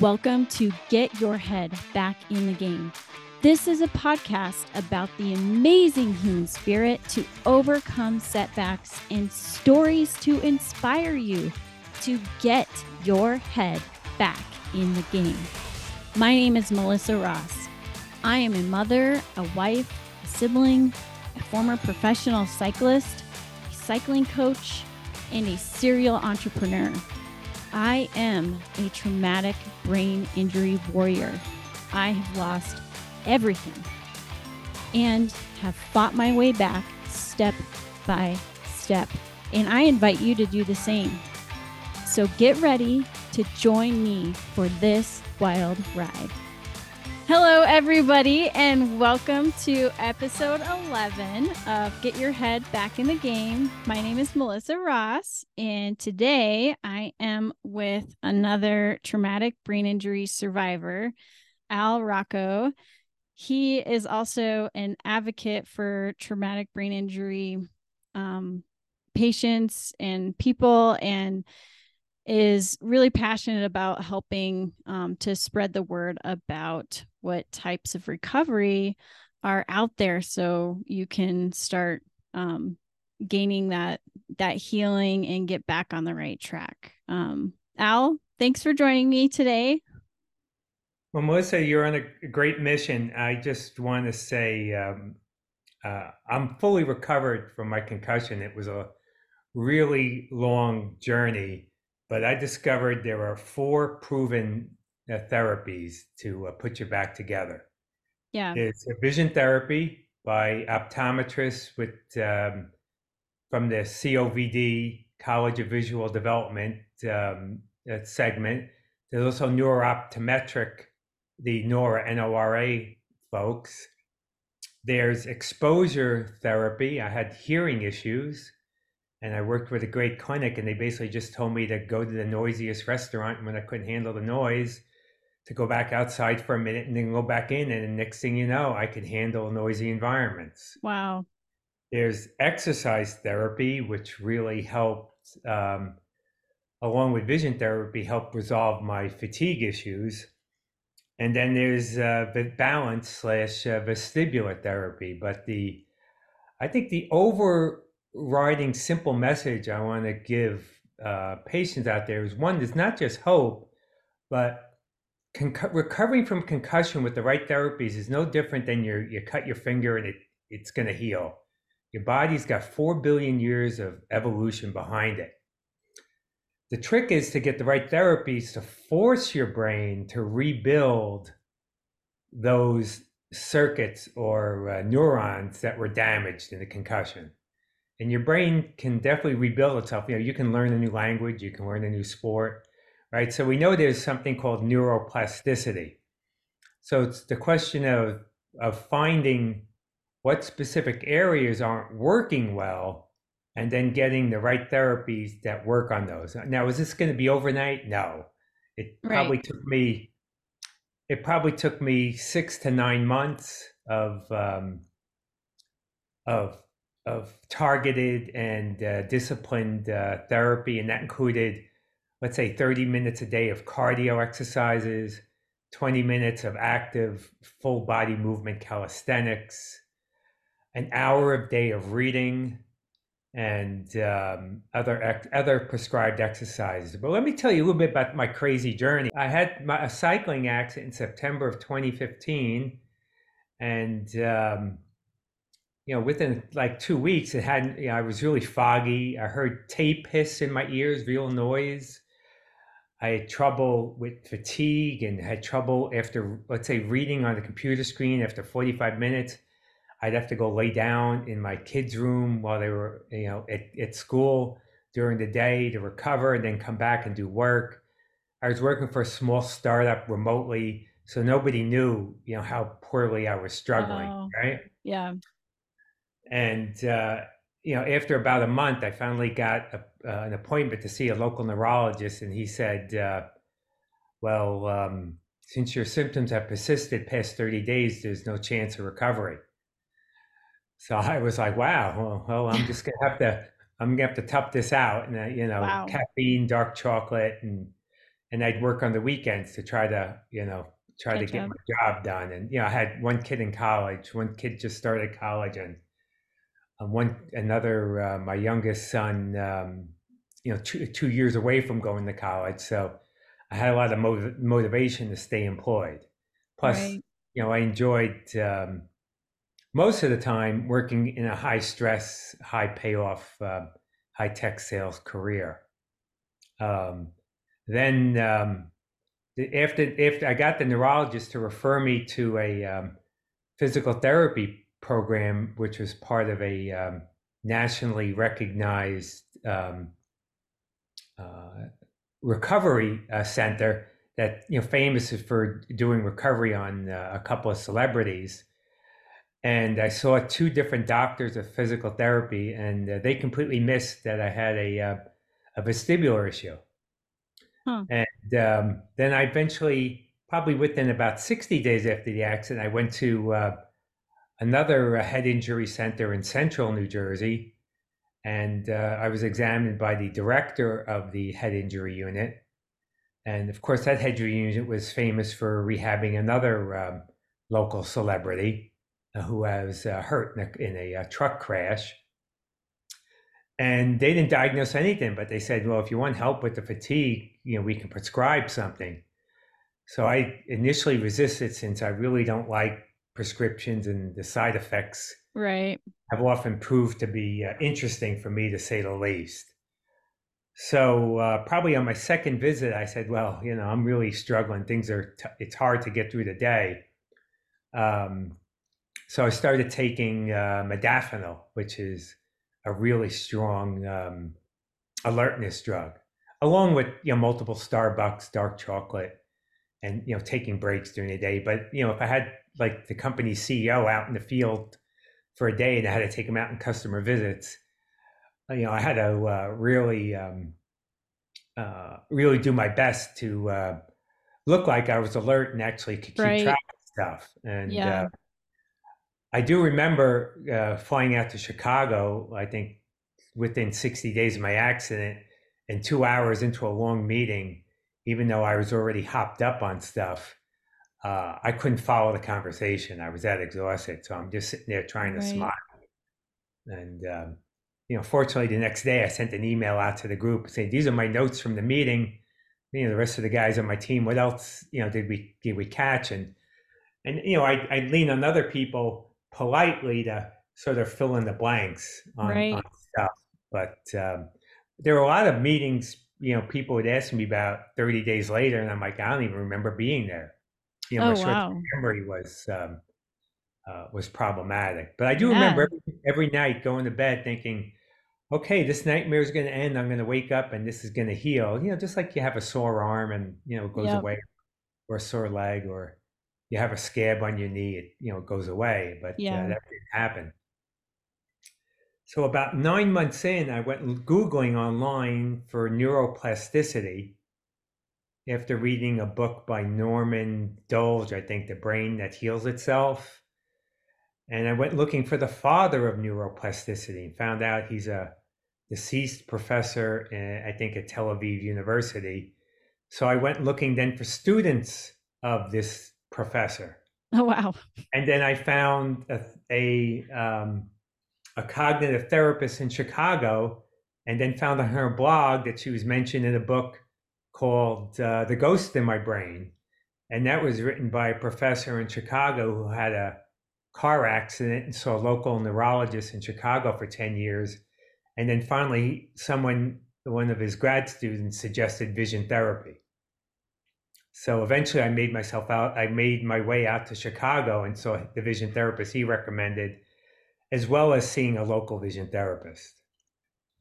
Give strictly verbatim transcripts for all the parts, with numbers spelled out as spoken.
Welcome to Get Your Head Back in the Game. This is a podcast about the amazing human spirit to overcome setbacks and stories to inspire you to get your head back in the game. My name is Melissa Ross. I am a mother, a wife, a sibling, a former professional cyclist, a cycling coach, and a serial entrepreneur. I am a traumatic brain injury warrior. I have lost everything and have fought my way back step by step. And I invite you to do the same. So get ready to join me for this wild ride. Hello, everybody, and welcome to episode eleven of Get Your Head Back in the Game. My name is Melissa Ross, and today I am with another traumatic brain injury survivor, Al Rocco. He is also an advocate for traumatic brain injury um, patients and people, and is really passionate about helping um, to spread the word about what types of recovery are out there, so you can start um, gaining that that healing and get back on the right track. Um, Al, thanks for joining me today. Well, Melissa, you're on a great mission. I just want to say um, uh, I'm fully recovered from my concussion. It was a really long journey, but I discovered there are four proven uh, therapies to uh, put you back together. Yeah. There's vision therapy by optometrists with um, from the C O V D, College of Visual Development um, segment. There's also neurooptometric, the NORA, N O R A folks. There's exposure therapy. I had hearing issues, and I worked with a great clinic, and they basically just told me to go to the noisiest restaurant when I couldn't handle the noise, to go back outside for a minute and then go back in. And the next thing you know, I could handle noisy environments. Wow. There's exercise therapy, which really helped, um, along with vision therapy, help resolve my fatigue issues. And then there's uh, the balance slash uh, vestibular therapy. But the, I think the over... Writing simple message I want to give uh, patients out there is, one, there's not just hope, but con- recovering from concussion with the right therapies is no different than you you cut your finger and it it's going to heal. Your body's got four billion years of evolution behind it. The trick is to get the right therapies to force your brain to rebuild those circuits or uh, neurons that were damaged in the concussion. And your brain can definitely rebuild itself. You know, you can learn a new language, you can learn a new sport, right? So we know there's something called neuroplasticity. So it's the question of, of finding what specific areas aren't working well, and then getting the right therapies that work on those. Now, is this going to be overnight? No. It probably right. took me, it probably took me six to nine months of, um, of, of targeted and uh, disciplined uh, therapy. And that included, let's say, thirty minutes a day of cardio exercises, twenty minutes of active full body movement calisthenics, an hour a day of reading, and um, other, ex- other prescribed exercises. But let me tell you a little bit about my crazy journey. I had my, a cycling accident in September of twenty fifteen, and um, you know, within like two weeks, it hadn't, you know, I was really foggy. I heard tape hiss in my ears, real noise. I had trouble with fatigue and had trouble after, let's say, reading on the computer screen. After forty-five minutes, I'd have to go lay down in my kids' room while they were, you know, at, at school during the day to recover and then come back and do work. I was working for a small startup remotely, so nobody knew, you know, how poorly I was struggling, oh, right? Yeah. And, uh, you know, after about a month, I finally got a, uh, an appointment to see a local neurologist. And he said, uh, well, um, since your symptoms have persisted past thirty days, there's no chance of recovery. So I was like, wow, well, well I'm just going to have to, I'm going to have to tough this out. And, uh, you know, wow. Caffeine, dark chocolate, and and I'd work on the weekends to try to, you know, try Good to job. get my job done. And, you know, I had one kid in college, one kid just started college, and one, another, uh, my youngest son, um, you know, two, two years away from going to college. So I had a lot of motiv- motivation to stay employed. Plus, right. you know, I enjoyed, um, most of the time working in a high stress, high payoff, uh, high tech sales career. Um, then, um, After, after I got the neurologist to refer me to a um, physical therapy program, which was part of a um, nationally recognized um, uh, recovery uh, center that, you know, famous for doing recovery on uh, a couple of celebrities. And I saw two different doctors of physical therapy, and uh, they completely missed that I had a, uh, a vestibular issue. Huh. And um, then I eventually, probably within about sixty days after the accident, I went to uh, another uh, head injury center in central New Jersey. And uh, I was examined by the director of the head injury unit. And of course, that head injury unit was famous for rehabbing another um, local celebrity uh, who was uh, hurt in a, in a uh, truck crash. And they didn't diagnose anything, but they said, well, if you want help with the fatigue, you know, we can prescribe something. So I initially resisted, since I really don't like prescriptions, and the side effects right. have often proved to be uh, interesting for me, to say the least. So uh, probably on my second visit, I said, well, you know, I'm really struggling. Things are, t- it's hard to get through the day. Um, so I started taking uh, Modafinil, which is a really strong um, alertness drug, along with, you know, multiple Starbucks, dark chocolate, and, you know, taking breaks during the day. But, you know, if I had like the company C E O out in the field for a day and I had to take him out in customer visits, you know, I had to uh, really, um, uh, really do my best to uh, look like I was alert and actually could keep right. track of stuff. And yeah. uh, I do remember uh, flying out to Chicago, I think within sixty days of my accident, and two hours into a long meeting, even though I was already hopped up on stuff, uh, I couldn't follow the conversation. I was that exhausted. So I'm just sitting there trying right. to smile. And, um, you know, fortunately, the next day I sent an email out to the group saying, these are my notes from the meeting. You know, the rest of the guys on my team, what else, you know, did we, did we catch? And, and you know, I, I lean on other people politely to sort of fill in the blanks on, right. on stuff. But, um, there were a lot of meetings, you know, people would ask me about thirty days later, and I'm like, I don't even remember being there. You know, oh, my wow. short memory was um, uh, was problematic. But I do yeah. remember every, every night going to bed thinking, okay, this nightmare is going to end. I'm going to wake up and this is going to heal. You know, just like you have a sore arm and, you know, it goes yep. away, or a sore leg, or you have a scab on your knee, it, you know, it goes away. But yeah. uh, that didn't happen. So about nine months in, I went Googling online for neuroplasticity after reading a book by Norman Doidge, I think, The Brain That Heals Itself. And I went looking for the father of neuroplasticity and found out he's a deceased professor, I think, at Tel Aviv University. So I went looking then for students of this professor. Oh, wow. And then I found a... a um, a cognitive therapist in Chicago, and then found on her blog that she was mentioned in a book called uh, The Ghost in My Brain. And that was written by a professor in Chicago who had a car accident and saw a local neurologist in Chicago for ten years. And then finally, someone, one of his grad students, suggested vision therapy. So eventually I made myself out, I made my way out to Chicago and saw the vision therapist he recommended, as well as seeing a local vision therapist.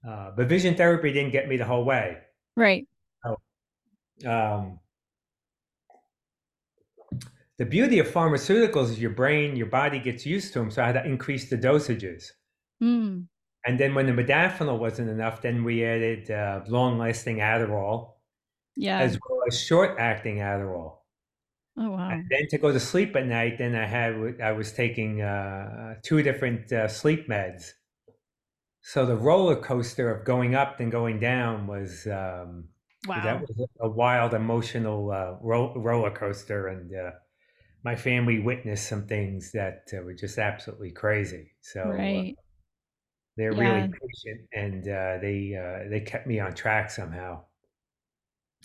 Uh, but vision therapy didn't get me the whole way. Right. So, um, the beauty of pharmaceuticals is your brain, your body gets used to them. So I had to increase the dosages. Mm. And then when the Modafinil wasn't enough, then we added uh, long-lasting Adderall, yeah, as well as short-acting Adderall. Oh, wow. And then to go to sleep at night, then I had, I was taking uh, two different uh, sleep meds. So the roller coaster of going up and going down was um, Wow. That was a wild emotional uh, ro roller coaster, and uh, my family witnessed some things that uh, were just absolutely crazy. So right. uh, they're yeah. really patient, and uh, they uh, they kept me on track somehow.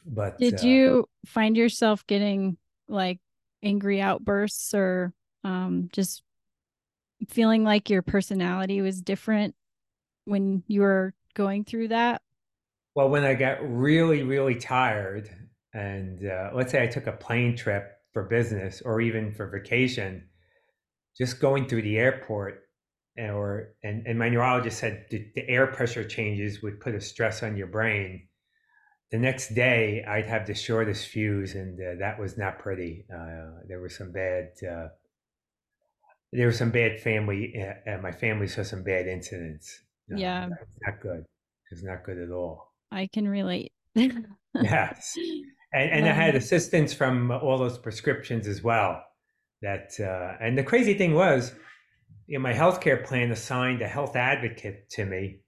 But did uh, you find yourself getting like angry outbursts, or um, just feeling like your personality was different when you were going through that? Well, when I got really, really tired, and uh, let's say I took a plane trip for business or even for vacation, just going through the airport, and, or, and, and my neurologist said the, the air pressure changes would put a stress on your brain. The next day, I'd have the shortest fuse, and uh, that was not pretty. Uh, there was some bad... Uh, There was some bad family, uh, my family saw some bad incidents. No, yeah. It's not good. It's not good at all. I can relate. Yes. And, and um, I had assistance from all those prescriptions as well. That uh, and the crazy thing was, you know, my healthcare plan assigned a health advocate to me.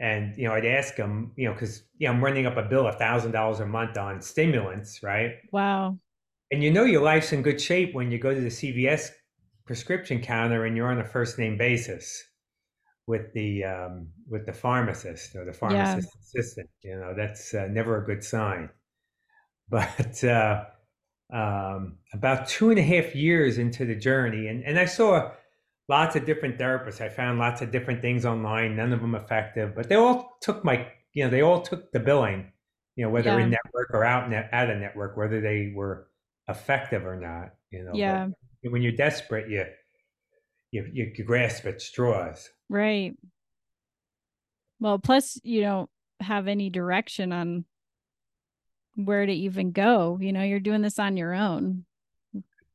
And, you know, I'd ask him, you know, because you know, I'm running up a bill, a thousand dollars a month on stimulants, right? Wow. And you know your life's in good shape when you go to the C V S prescription counter and you're on a first name basis with the um, with the pharmacist or the pharmacist yeah. assistant. You know, that's uh, never a good sign. But uh, um, about two and a half years into the journey, and, and I saw lots of different therapists. I found lots of different things online, none of them effective, but they all took my, you know, they all took the billing, you know, whether yeah. in network or out, net, out of network, whether they were effective or not, you know. Yeah. But, when you're desperate, you, you you grasp at straws. Right. Well, plus you don't have any direction on where to even go. You know, you're doing this on your own.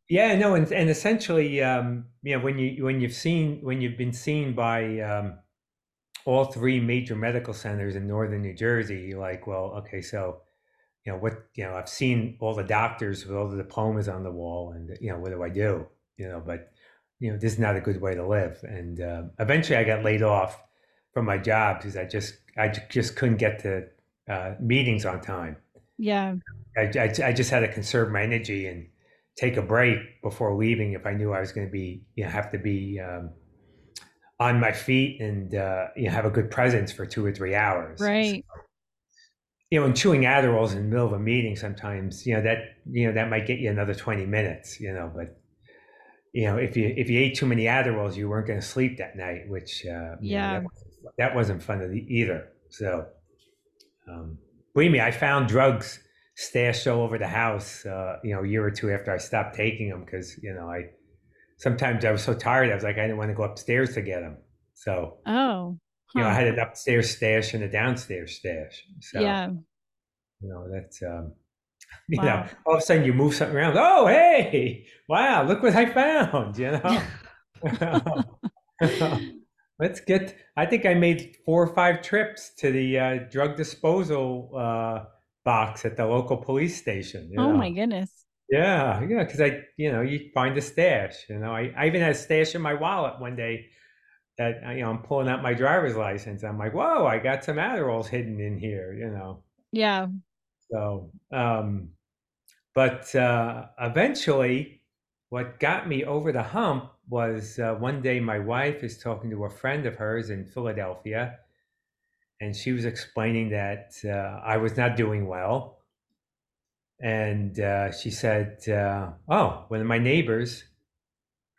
Yeah, no, and and essentially, um, you know, when you when you've seen when you've been seen by um, all three major medical centers in northern New Jersey, you're like, well, okay, so. You know what? You know, I've seen all the doctors with all the diplomas on the wall, and you know, what do I do? You know, but you know, this is not a good way to live. And uh, eventually, I got laid off from my job because I just, I just couldn't get to uh, meetings on time. Yeah, I, I, I just had to conserve my energy and take a break before leaving if I knew I was going to be, you know, have to be um, on my feet and uh, you know, have a good presence for two or three hours. Right. So, you know, and chewing Adderalls in the middle of a meeting sometimes, you know, that, you know, that might get you another twenty minutes, you know, but, you know, if you, if you ate too many Adderalls, you weren't going to sleep that night, which, uh, yeah, you know, that, wasn't, that wasn't fun to the, either. So, um, believe me, I found drugs stashed all over the house, uh, you know, a year or two after I stopped taking them. Cause you know, I, sometimes I was so tired. I was like, I didn't want to go upstairs to get them. So, oh. You know, I had an upstairs stash and a downstairs stash. So, yeah. You know, that's, um, you wow. know, all of a sudden you move something around. Oh, hey, wow, look what I found, you know. Let's get, I think I made four or five trips to the uh, drug disposal uh, box at the local police station. You oh, know? My goodness. Yeah, yeah, because I, you know, you find a stash. You know, I, I even had a stash in my wallet one day. That, you know, I'm pulling out my driver's license. I'm like, whoa, I got some Adderalls hidden in here, you know? Yeah. So, um, but uh, eventually what got me over the hump was uh, one day my wife is talking to a friend of hers in Philadelphia, and she was explaining that uh, I was not doing well. And uh, she said, uh, oh, one of my neighbors,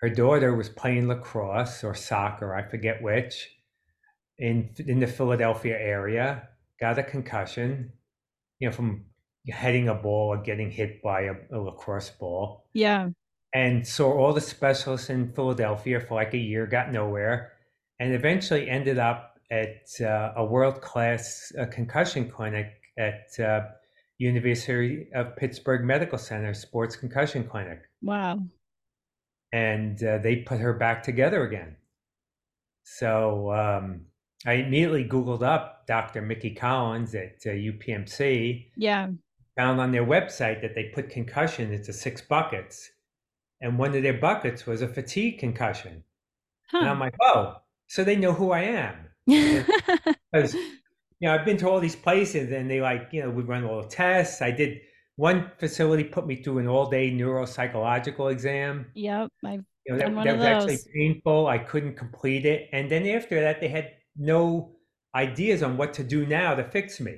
her daughter was playing lacrosse or soccer, I forget which, in in the Philadelphia area, got a concussion, you know, from heading a ball or getting hit by a, a lacrosse ball. Yeah. And saw all the specialists in Philadelphia for like a year, got nowhere, and eventually ended up at uh, a world-class uh, concussion clinic at uh, University of Pittsburgh Medical Center Sports Concussion Clinic. Wow. And uh, they put her back together again. So um, I immediately Googled up Doctor Mickey Collins at uh, U P M C. Yeah. Found on their website that they put concussion into six buckets. And one of their buckets was a fatigue concussion. Huh. And I'm like, oh, so they know who I am. Because, you you know, I've been to all these places and they like, you know, we run little tests. I did one facility put me through an all day neuropsychological exam. Yep. I've you know, done that, one that of was those. Actually painful. I couldn't complete it. And then after that, they had no ideas on what to do now to fix me.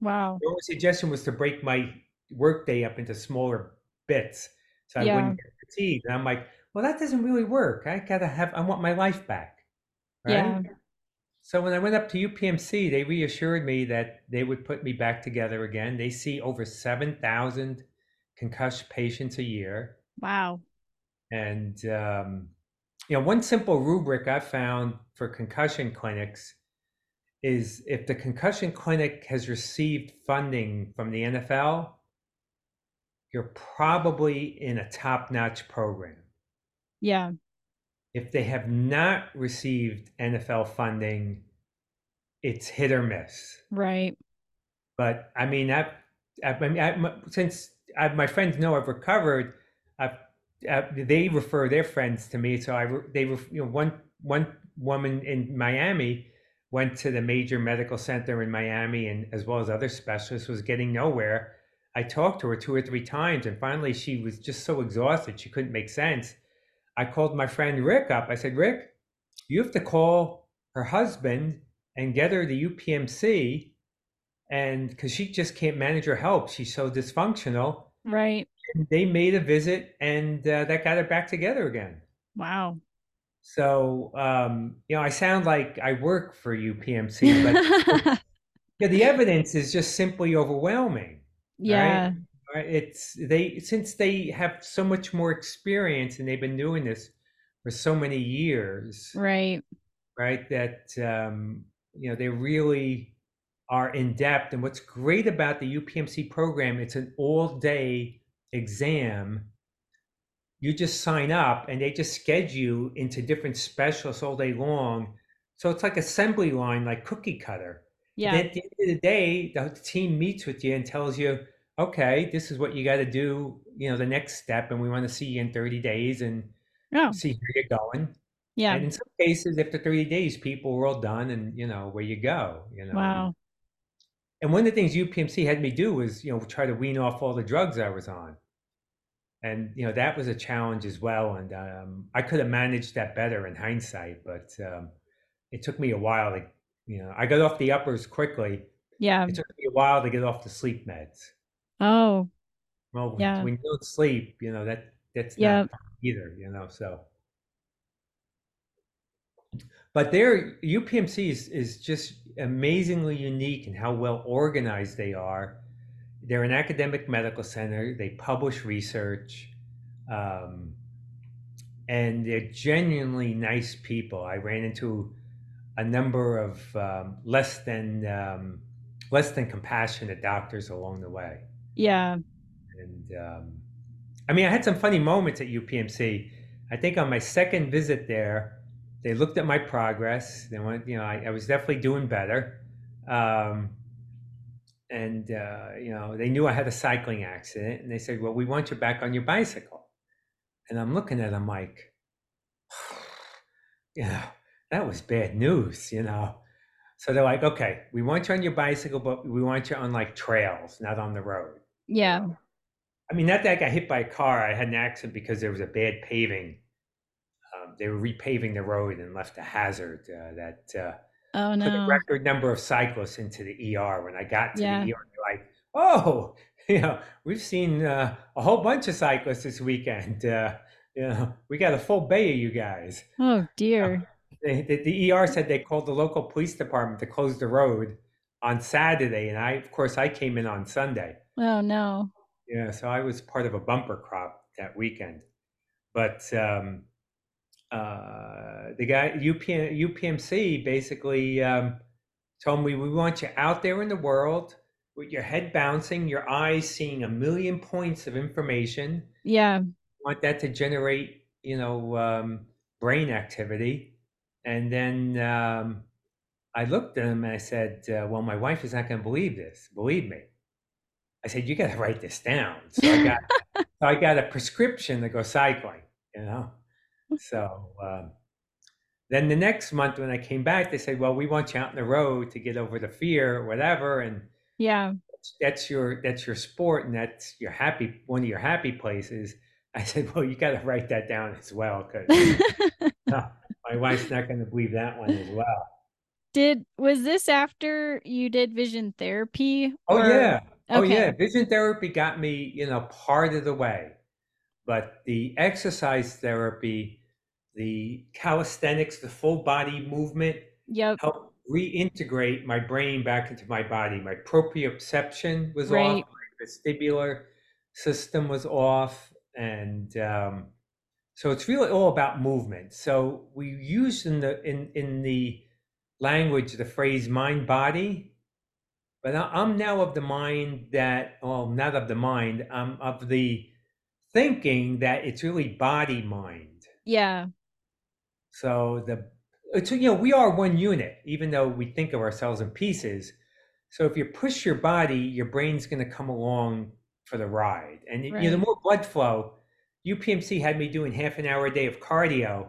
Wow. The only suggestion was to break my work day up into smaller bits so I yeah. wouldn't get fatigued. And I'm like, well, that doesn't really work. I gotta have, I want my life back. Right? Yeah. So when I went up to U P M C, they reassured me that they would put me back together again. They see over seven thousand concussion patients a year. Wow. And, um, you know, one simple rubric I found for concussion clinics is if the concussion clinic has received funding from the N F L, you're probably in a top-notch program. Yeah. If they have not received N F L funding, it's hit or miss. Right. But I mean, I've, I've, I mean, I, since I've, my friends know I've recovered, I've, I've, they refer their friends to me. So I, they, you know, one one woman in Miami went to the major medical center in Miami, and as well as other specialists, was getting nowhere. I talked to her two or three times, and finally she was just so exhausted she couldn't make sense. I called my friend Rick up. I said, Rick, you have to call her husband and get her to U P M C, and because she just can't manage her help. She's so dysfunctional. Right. And they made a visit, and uh, that got her back together again. Wow. So, um, you know, I sound like I work for U P M C, but yeah, the evidence is just simply overwhelming. Yeah. Right? It's they since they have so much more experience and they've been doing this for so many years, right? Right, that um, you know, they really are in depth. And what's great about the U P M C program, it's an all-day exam. You just sign up, and they just schedule you into different specialists all day long. So it's like assembly line, like cookie cutter. Yeah. And at the end of the day, the team meets with you and tells you, okay, this is what you got to do, you know, the next step, and we want to see you in thirty days and oh. see how you're going. Yeah. And in some cases, after thirty days, people were all done and, you know, where you go, you know. Wow. And one of the things U P M C had me do was, you know, try to wean off all the drugs I was on. And, you know, that was a challenge as well. And um, I could have managed that better in hindsight, but um, it took me a while to, you know, I got off the uppers quickly. Yeah. It took me a while to get off the sleep meds. Oh, well, yeah. When you don't sleep, you know, that that's yep. not fun either, you know, so. But their U P M C is, is just amazingly unique in how well organized they are. They're an academic medical center. They publish research. Um, and they're genuinely nice people. I ran into a number of um, less than um, less than compassionate doctors along the way. Yeah. And um, I mean, I had some funny moments at U P M C. I think on my second visit there, they looked at my progress. They went, you know, I, I was definitely doing better. Um, and, uh, you know, they knew I had a cycling accident, and they said, well, we want you back on your bicycle. And I'm looking at them like, you know, that was bad news, you know. So they're like, okay, we want you on your bicycle, but we want you on like trails, not on the road. Yeah. I mean, not that I got hit by a car. I had an accident because there was a bad paving. Um, they were repaving the road and left a hazard uh, that uh, oh, no. put a record number of cyclists into the E R. When I got to yeah. the E R, they're like, oh, you know, we've seen uh, a whole bunch of cyclists this weekend. Uh, you know, we got a full bay of you guys. Oh, dear. Um, The, the, the E R said they called the local police department to close the road on Saturday. And I, of course, I came in on Sunday. Oh, no. Yeah. So I was part of a bumper crop that weekend. But um, uh, the guy, U P M C basically um, told me, we want you out there in the world with your head bouncing, your eyes seeing a million points of information. Yeah. We want that to generate, you know, um, brain activity. And then um, I looked at him and I said, uh, well, my wife is not going to believe this. Believe me. I said, you got to write this down. So I got, so I got a prescription to go cycling, you know? So um, Then the next month when I came back, they said, well, we want you out on the road to get over the fear or whatever. And yeah, that's, that's your, that's your sport. And that's your happy, one of your happy places. I said, well, you got to write that down as well, because no, my wife's not going to believe that one as well. Did, was this after you did vision therapy? Or... Oh yeah. Okay. Oh yeah. Vision therapy got me, you know, part of the way, but the exercise therapy, the calisthenics, the full body movement, yep, helped reintegrate my brain back into my body. My proprioception was right. off, my vestibular system was off. And um, so it's really all about movement. So we used in the, in, in the language, the phrase mind body, but I'm now of the mind that, well, not of the mind, I'm of the thinking that it's really body mind. Yeah. So the, it's, you know, we are one unit, even though we think of ourselves in pieces. So if you push your body, your brain's going to come along for the ride. And right. you know, the more blood flow, U P M C had me doing half an hour a day of cardio.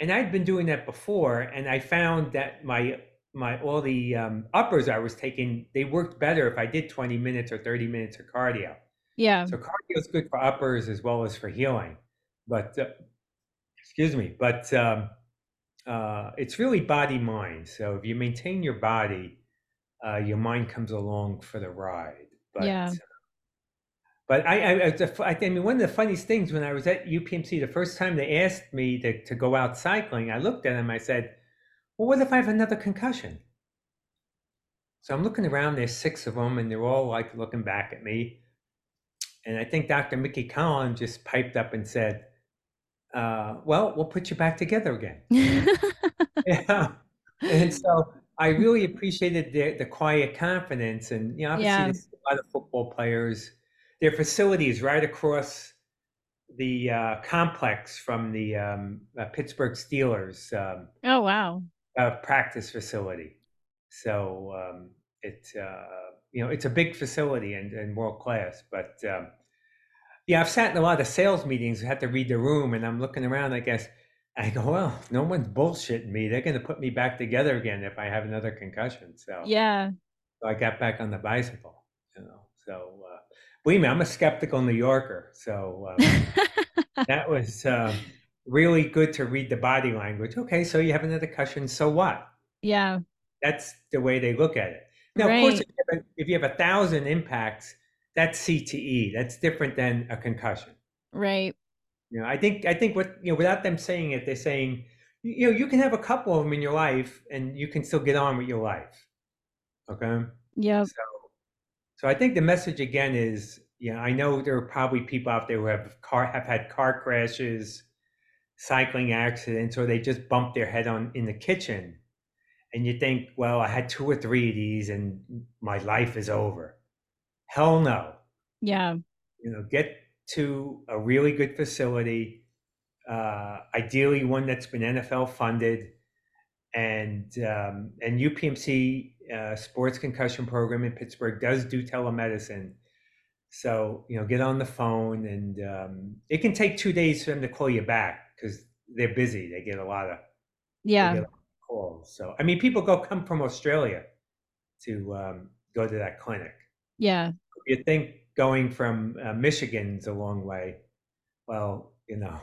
And I'd been doing that before. And I found that my, my, all the um, uppers I was taking, they worked better if I did twenty minutes or thirty minutes of cardio. Yeah. So cardio is good for uppers as well as for healing. But, uh, excuse me, but um, uh, it's really body mind. So if you maintain your body, uh, your mind comes along for the ride. But, yeah. But I, I, I, I mean, one of the funniest things when I was at U P M C, the first time they asked me to, to go out cycling, I looked at them, I said, well, what if I have another concussion? So I'm looking around, there's six of them, and they're all like looking back at me. And I think Doctor Mickey Collins just piped up and said, Uh, well, we'll put you back together again. Yeah. And so I really appreciated the, the quiet confidence. And, you know, obviously yeah. there's a lot of football players, their facility is right across the uh, complex from the um, uh, Pittsburgh Steelers. Um, oh, wow. Uh, practice facility. So um, it's, uh, you know, it's a big facility and, and world class, but um, yeah, I've sat in a lot of sales meetings, I had to read the room, and I'm looking around, I guess, I go, well, no one's bullshitting me. They're going to put me back together again if I have another concussion. So yeah, so I got back on the bicycle, you know, so uh, believe me, I'm a skeptical New Yorker. So um, that was uh, really good to read the body language. Okay, so you have another concussion, so what? Yeah. That's the way they look at it. Now, right. of course, if you have a, if you have a thousand impacts, that's C T E. That's different than a concussion. Right. You know, I think, I think what, you know, without them saying it, they're saying, you know, you can have a couple of them in your life and you can still get on with your life. Okay. Yeah. So, so I think the message again is, you know, I know there are probably people out there who have car, have had car crashes, cycling accidents, or they just bumped their head on in the kitchen. And you think, well, I had two or three of these and my life is over. Hell no. Yeah. You know, get to a really good facility, uh, ideally one that's been N F L funded, and um, and U P M C uh, sports concussion program in Pittsburgh does do telemedicine. So, you know, get on the phone, and um, it can take two days for them to call you back because they're busy. They get a lot of yeah they get a lot of calls. So, I mean, people go come from Australia to um, go to that clinic. Yeah. You think going from uh, Michigan's a long way. Well, you know,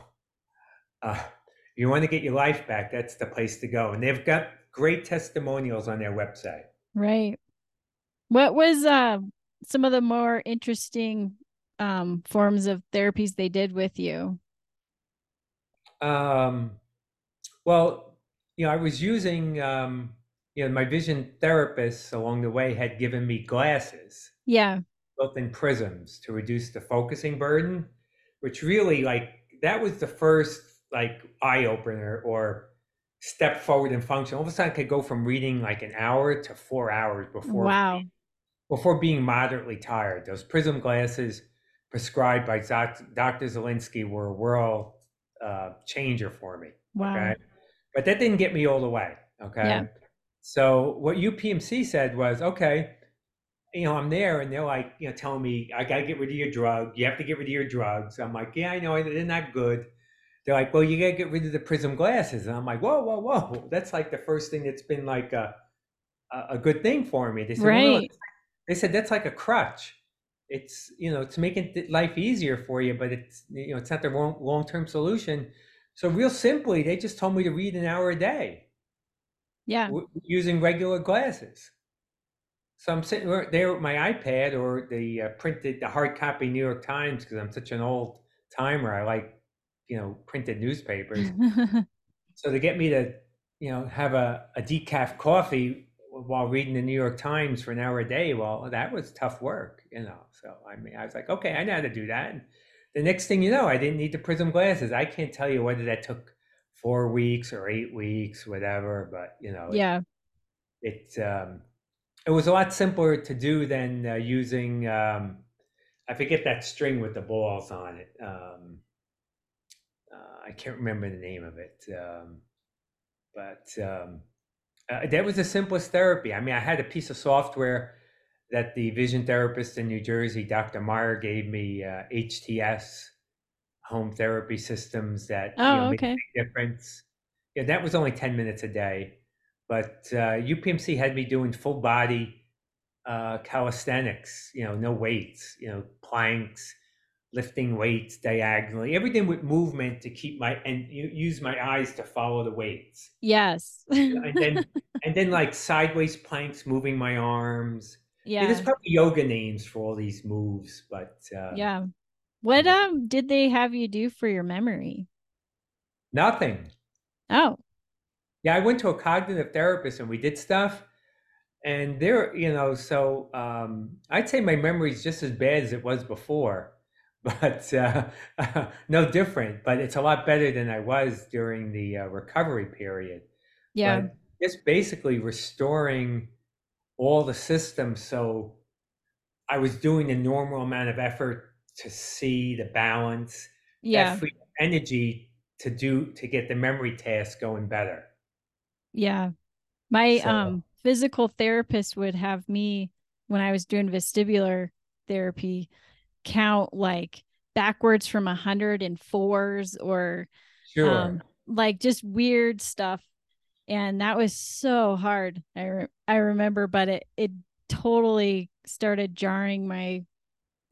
uh, you want to get your life back. That's the place to go. And they've got great testimonials on their website. Right. What was uh, some of the more interesting um, forms of therapies they did with you? Um, well, you know, I was using, um, you know, my vision therapist along the way had given me glasses. Yeah. Built in prisms to reduce the focusing burden, which really, like, that was the first like eye opener or step forward in function. All of a sudden I could go from reading like an hour to four hours before, wow. before being moderately tired. Those prism glasses prescribed by Doctor Zielinski were a world uh, changer for me. Wow. Okay? But that didn't get me all the way. Okay. Yeah. So what U P M C said was, okay, you know, I'm there and they're like, you know, telling me I got to get rid of your drug. You have to get rid of your drugs. I'm like, yeah, I know. They're not good. they're like, well, you got to get rid of the prism glasses. And I'm like, whoa, whoa, whoa. That's like the first thing that's been like a, a good thing for me. They said, right. well, no, they said, that's like a crutch. It's, you know, it's making life easier for you, but it's, you know, it's not the long, long-term solution. So real simply, they just told me to read an hour a day. Yeah. W- using regular glasses. So I'm sitting there with my iPad or the uh, printed, the hard copy New York Times, because I'm such an old timer. I like, you know, printed newspapers. So to get me to, you know, have a, a decaf coffee while reading the New York Times for an hour a day, well, that was tough work, you know. So I mean, I was like, okay, I know how to do that. And the next thing you know, I didn't need the prism glasses. I can't tell you whether that took four weeks or eight weeks, whatever, but you know, yeah, it, it um, it was a lot simpler to do than uh, using, um, I forget that string with the balls on it. Um, uh, I can't remember the name of it, um, but um, uh, that was the simplest therapy. I mean, I had a piece of software that the vision therapist in New Jersey, Doctor Meyer, gave me, uh, H T S, home therapy systems that oh, you know, okay. made a big difference. Yeah, that was only ten minutes a day. But uh, U P M C had me doing full body uh, calisthenics, you know, no weights, you know, planks, lifting weights diagonally, everything with movement to keep my, and use my eyes to follow the weights. Yes. and then, and then like sideways planks, moving my arms. Yeah. And there's probably yoga names for all these moves, but. Uh, yeah. What um did they have you do for your memory? Nothing. Oh. Yeah, I went to a cognitive therapist and we did stuff, and there, you know, so um, I'd say my memory is just as bad as it was before, but uh, no different, but it's a lot better than I was during the uh, recovery period. Yeah. But just basically restoring all the systems. So I was doing the normal amount of effort to see the balance, yeah. that free energy to do, to get the memory task going better. Yeah. My so. um, physical therapist would have me, when I was doing vestibular therapy, count like backwards from one hundred fours or sure. um, like just weird stuff. And that was so hard. I, re- I remember, but it, it totally started jarring my,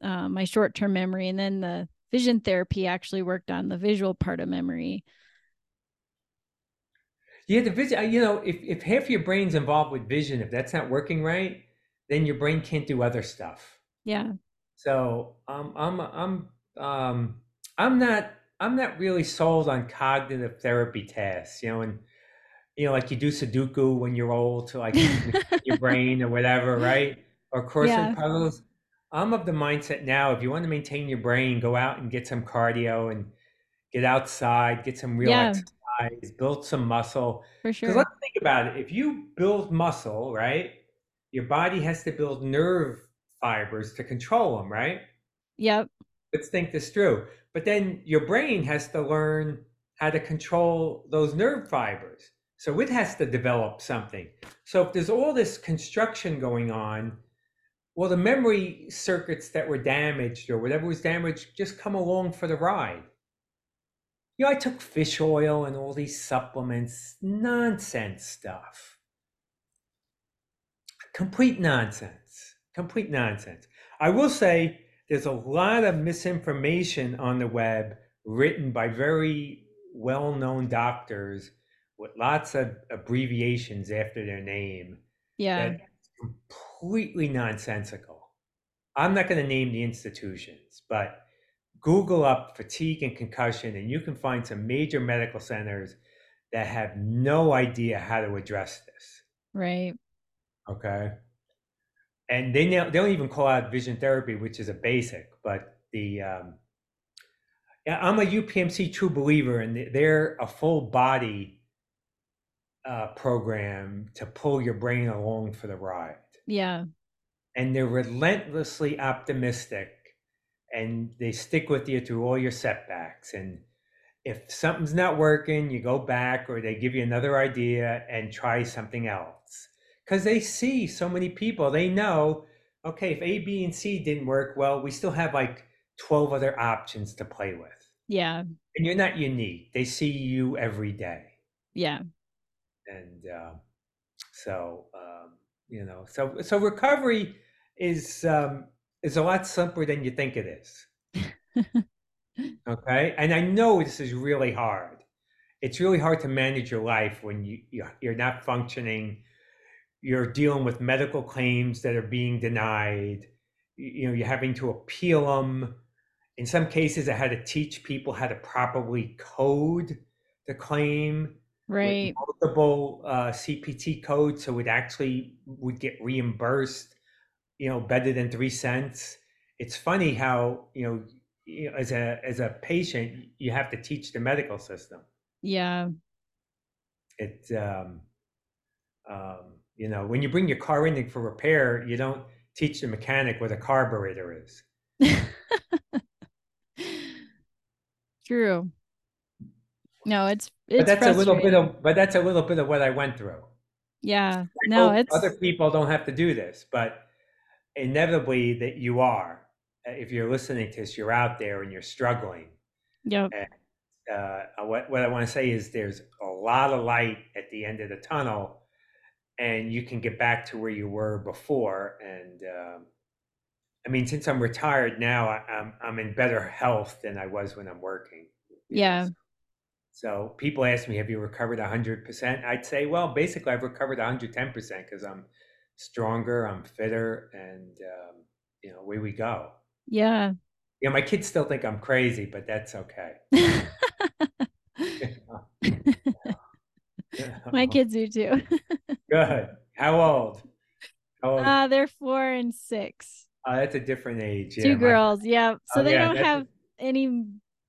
uh, my short-term memory. And then the vision therapy actually worked on the visual part of memory. Yeah, the vision, you know, if, if half your brain's involved with vision, if that's not working right, then your brain can't do other stuff. Yeah. So um, I'm, I'm, um, I'm not, I'm not really sold on cognitive therapy tasks, you know, and, you know, like you do Sudoku when you're old to like your brain or whatever, right? Or crossword yeah. puzzles. I'm of the mindset now, if you want to maintain your brain, go out and get some cardio and get outside, get some real yeah. exercise. Is build some muscle. For sure. Because let's think about it. If you build muscle, right, your body has to build nerve fibers to control them, right? Yep. Let's think this through. But then your brain has to learn how to control those nerve fibers. So it has to develop something. So if there's all this construction going on, well, the memory circuits that were damaged or whatever was damaged just come along for the ride. You know, I took fish oil and all these supplements, nonsense stuff. Complete nonsense, complete nonsense. I will say there's a lot of misinformation on the web written by very well-known doctors with lots of abbreviations after their name. Yeah. That's completely nonsensical. I'm not going to name the institutions, but Google up fatigue and concussion, and you can find some major medical centers that have no idea how to address this. Right. Okay. And they now, they don't even call out vision therapy, which is a basic, but the, um, I'm a U P M C true believer, and they're a full body uh, program to pull your brain along for the ride. Yeah. And they're relentlessly optimistic. And they stick with you through all your setbacks. And if something's not working, you go back or they give you another idea and try something else. Because they see so many people, they know, okay, if A, B, and C didn't work, well, we still have like twelve other options to play with. Yeah. And you're not unique. They see you every day. Yeah. And uh, so, um, you know, so so recovery is um, is a lot simpler than you think it is. Okay. And I know this is really hard. It's really hard to manage your life when you, you're not functioning. You're dealing with medical claims that are being denied. You know, you're having to appeal them. In some cases, I had to teach people how to properly code the claim. Right. With multiple uh, C P T codes, so it actually would get reimbursed, you know, better than three cents. It's funny how, you know, you know, as a as a patient, you have to teach the medical system. Yeah. It, um, um, you know, when you bring your car in for repair, you don't teach the mechanic where the carburetor is. True. No, it's, it's but that's a little bit of, but that's a little bit of what I went through. Yeah. I no, it's other people don't have to do this, but inevitably that you are, if you're listening to this, you're out there and you're struggling. Yep. And, uh, what, what I want to say is there's a lot of light at the end of the tunnel, and you can get back to where you were before. And, um, I mean, since I'm retired now, I, I'm, I'm in better health than I was when I'm working. Yeah. So people ask me, have you recovered one hundred percent? I'd say, well, basically I've recovered one hundred ten percent because I'm stronger, I'm fitter, and, um, you know, away we go. Yeah. You know, my kids still think I'm crazy, but that's okay. My kids do too. Good. How old? How old? Uh, they're four and six. Oh, that's a different age. Yeah, Two girls, my... yeah. So oh, they yeah, don't have a... any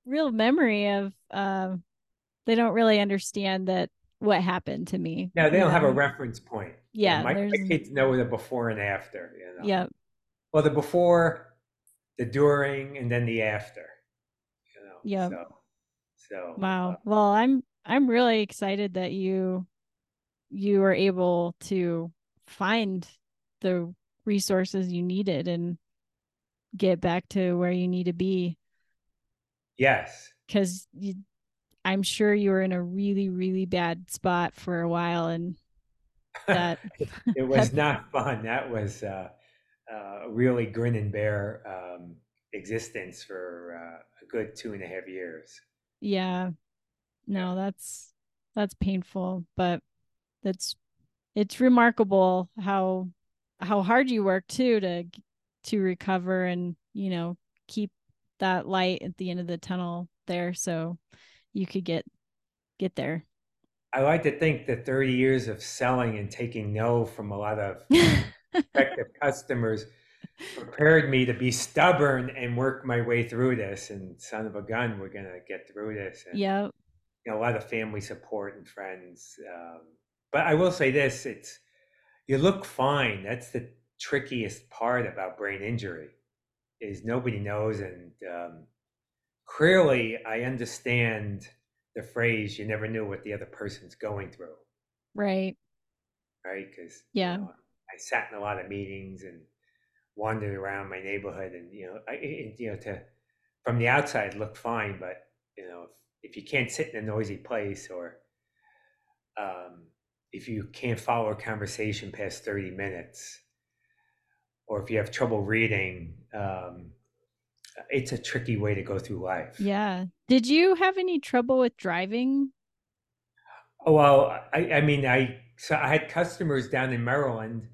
real memory of, um, they don't really understand that what happened to me. No, they don't know? have a reference point. Yeah. You know, my, my kids know the before and after. You know? Yeah. Well, the before, the during, and then the after. You know? Yeah. So, so, wow. Uh, well, I'm I'm really excited that you you were able to find the resources you needed and get back to where you need to be. Yes. Because I'm sure you were in a really, really bad spot for a while, and that it was not fun. That was uh, uh, really grin and bear um, existence for uh, a good two and a half years. Yeah. No, that's that's painful, but that's it's remarkable how. how hard you work too, to, to recover and, you know, keep that light at the end of the tunnel there. So you could get, get there. I like to think that thirty years of selling and taking no from a lot of prospective customers prepared me to be stubborn and work my way through this. And son of a gun, we're going to get through this. And, yep. You know, a lot of family support and friends. Um, but I will say this, it's, you look fine. That's the trickiest part about brain injury, is nobody knows. And um, clearly I understand the phrase, you never knew what the other person's going through. Right. Right. Cause yeah, you know, I sat in a lot of meetings and wandered around my neighborhood, and, you know, I, it, you know, to, from the outside look fine, but you know, if, if you can't sit in a noisy place, or, um, if you can't follow a conversation past thirty minutes, or if you have trouble reading, um, it's a tricky way to go through life. Yeah. Did you have any trouble with driving? Oh, well, I, I mean, I, so I had customers down in Maryland,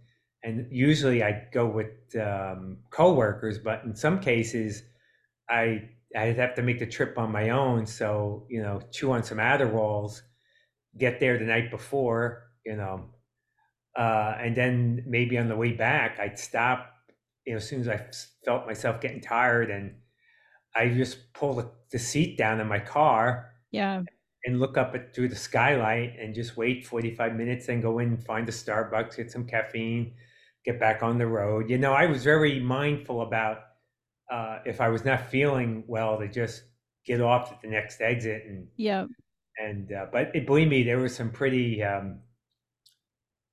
and usually I'd go with, um, coworkers, but in some cases I, I'd have to make the trip on my own. So, you know, chew on some Adderalls, get there the night before, you know, uh, and then maybe on the way back, I'd stop, you know, as soon as I felt myself getting tired, and I just pull the seat down in my car, yeah, and look up at, through the skylight, and just wait forty-five minutes, then go in and find a Starbucks, get some caffeine, get back on the road. You know, I was very mindful about, uh, if I was not feeling well, to just get off at the next exit. And yeah. And, uh, but it, believe me, there were some pretty um,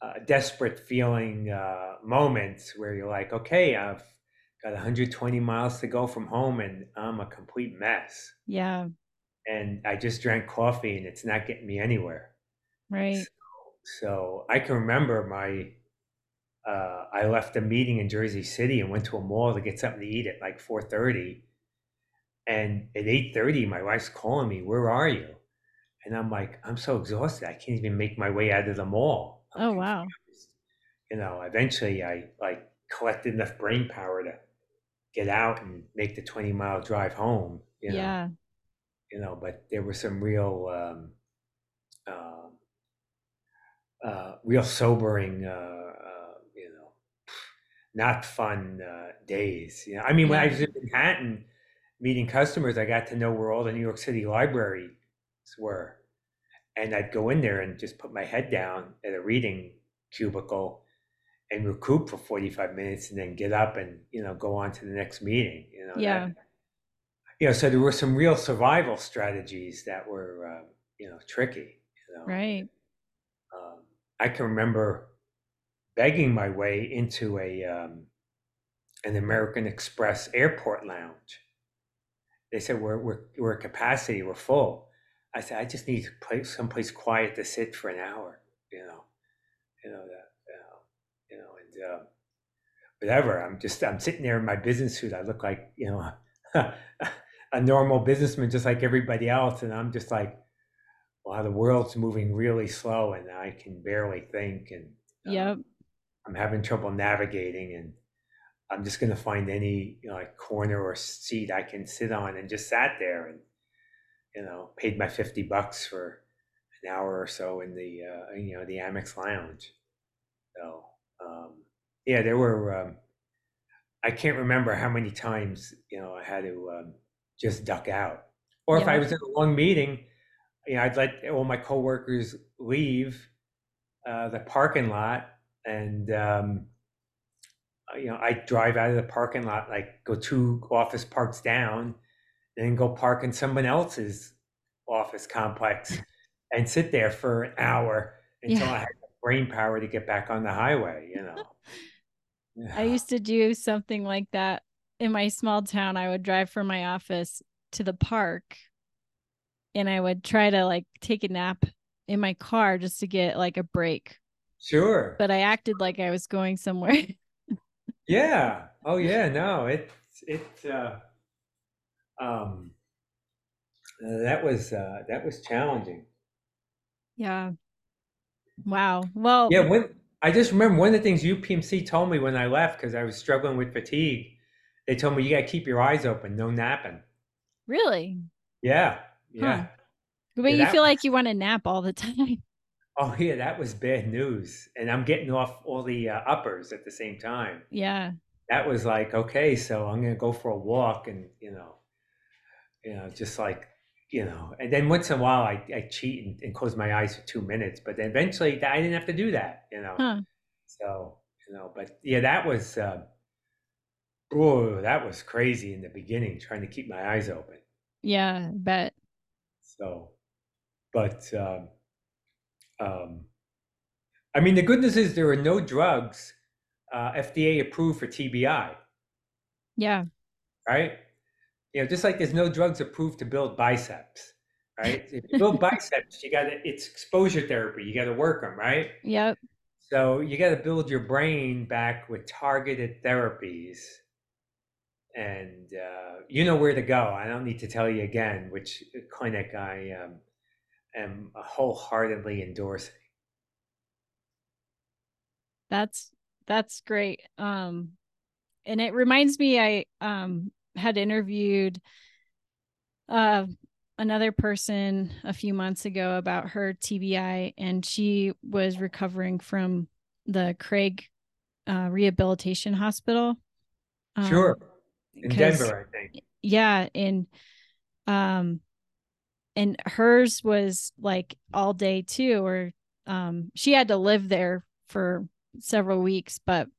uh, desperate feeling uh, moments where you're like, okay, I've got one hundred twenty miles to go from home and I'm a complete mess. Yeah. And I just drank coffee and it's not getting me anywhere. Right. So, so I can remember my, uh, I left a meeting in Jersey City and went to a mall to get something to eat at like four thirty. And at eight thirty, my wife's calling me, "Where are you?" And I'm like, "I'm so exhausted. I can't even make my way out of the mall." I'm oh, confused. Wow. You know, eventually I like collected enough brain power to get out and make the twenty mile drive home, you know, yeah. you know, but there were some real, um, um, uh, uh, real sobering, uh, uh, you know, not fun, uh, days. You know, I mean, yeah. when I was in Manhattan meeting customers, I got to know where all the New York City libraries were. And I'd go in there and just put my head down at a reading cubicle and recoup for forty-five minutes and then get up and, you know, go on to the next meeting, you know? Yeah. That, you know, so there were some real survival strategies that were, um, you know, tricky, you know? Right. Um, I can remember begging my way into a, um, an American Express airport lounge. They said, we're, we're, we're at capacity, we're full. I said, I just need to play someplace quiet to sit for an hour, you know, you know, that. You know, and uh, whatever, I'm just, I'm sitting there in my business suit. I look like, you know, a normal businessman, just like everybody else. And I'm just like, wow, the world's moving really slow and I can barely think. And um, yep. I'm having trouble navigating and I'm just going to find any, you know, like corner or seat I can sit on, and just sat there and, you know, paid my fifty bucks for an hour or so in the, uh, you know, the Amex lounge. So. Um, yeah, there were, um, I can't remember how many times, you know, I had to, um, just duck out, or yeah. if I was in a long meeting, you know, I'd let all my coworkers leave, uh, the parking lot. And, um, you know, I'd drive out of the parking lot, like go two office parks down, then go park in someone else's office complex and sit there for an hour until yeah. I had brain power to get back on the highway, you know. Yeah. I used to do something like that in my small town. I would drive from my office to the park and I would try to like take a nap in my car just to get like a break. Sure. But I acted like I was going somewhere. Yeah. Oh yeah. No, it, it, uh, um, that was, uh, that was challenging. Yeah. Wow. Well, yeah. When I just remember one of the things U P M C told me when I left, because I was struggling with fatigue, they told me you got to keep your eyes open, no napping. Really? Yeah. Yeah. Huh. But yeah, you feel was, like you want to nap all the time. Oh yeah, that was bad news, and I'm getting off all the uh, uppers at the same time. Yeah. That was like, okay, so I'm going to go for a walk, and you know, you know, just like. You know, and then once in a while I, I cheat and, and close my eyes for two minutes, but then eventually I didn't have to do that, you know? Huh. So, you know, but yeah, that was, uh, oh, that was crazy in the beginning, trying to keep my eyes open. Yeah, I bet. So, but, um, um, I mean, the good news is there are no drugs, uh, F D A approved for T B I. Yeah. Right. You know, just like there's no drugs approved to build biceps, right? If you build biceps, you got to, it's exposure therapy. You got to work them, right? Yep. So you got to build your brain back with targeted therapies. And uh, you know where to go. I don't need to tell you again which clinic I um, am wholeheartedly endorsing. That's, that's great. Um, and it reminds me, I, um, had interviewed uh, another person a few months ago about her T B I, and she was recovering from the Craig uh, rehabilitation hospital. Um, sure. In Denver, I think. Yeah. And, um, and hers was like all day too, or um, she had to live there for several weeks, but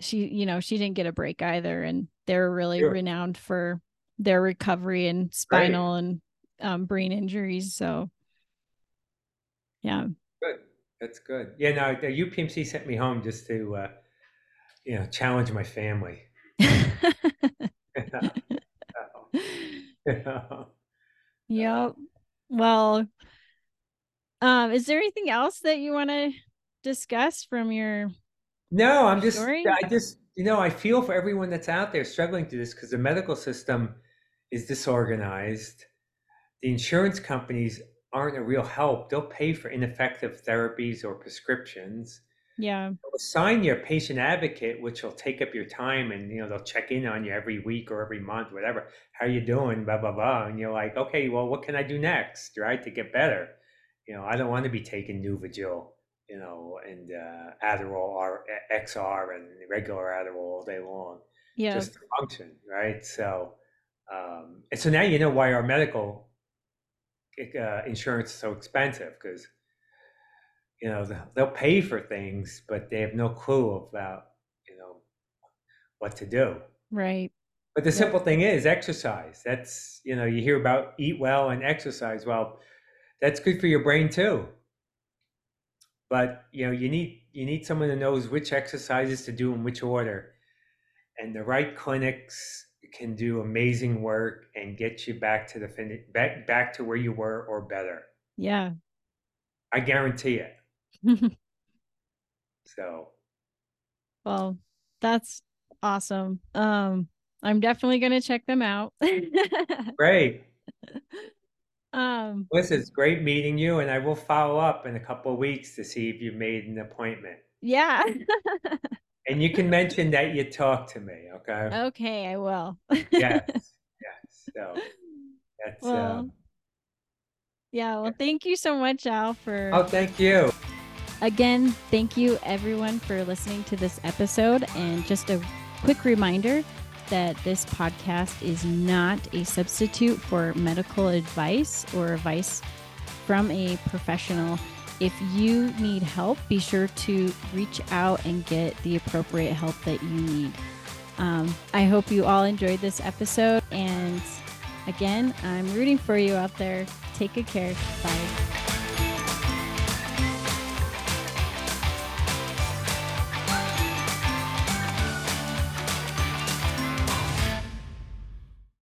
she, you know, she didn't get a break either. And they're really sure. renowned for their recovery and spinal Great. and um, brain injuries. So yeah. Good. That's good. Yeah. Now the U P M C sent me home just to, uh, you know, challenge my family. yeah. Yeah. Yep. Well, um, is there anything else that you want to discuss from your No, I'm just, story? I just, you know, I feel for everyone that's out there struggling through this because the medical system is disorganized. The insurance companies aren't a real help. They'll pay for ineffective therapies or prescriptions. Yeah. They'll assign your patient advocate, which will take up your time, and, you know, they'll check in on you every week or every month, whatever. How are you doing? Blah, blah, blah. And you're like, okay, well, what can I do next, right, to get better? You know, I don't want to be taking Nuvigil, you know, and uh, Adderall or X R and regular Adderall all day long. Yeah. Just to function, right? So, um, and so now you know why our medical Uh, insurance is so expensive, because, you know, they'll pay for things, but they have no clue about, you know, what to do. Right. But the simple yep. thing is exercise. That's, you know, you hear about eat well and exercise. Well, that's good for your brain too. But, you know, you need, you need someone who knows which exercises to do in which order, and the right clinics can do amazing work and get you back to the finish, back, back to where you were or better. Yeah. I guarantee it. So. Well, that's awesome. Um, I'm definitely going to check them out. Great. Um, this is great meeting you, and I will follow up in a couple of weeks to see if you made an appointment. Yeah. And you can mention that you talked to me, okay? Okay, I will. yes, yes. So that's well, um, yeah. Well, yeah. Thank you so much, Al. For oh, thank you. Again, thank you everyone for listening to this episode. And just a quick reminder that this podcast is not a substitute for medical advice or advice from a professional. If you need help, be sure to reach out and get the appropriate help that you need. Um, I hope you all enjoyed this episode. And again, I'm rooting for you out there. Take good care. Bye.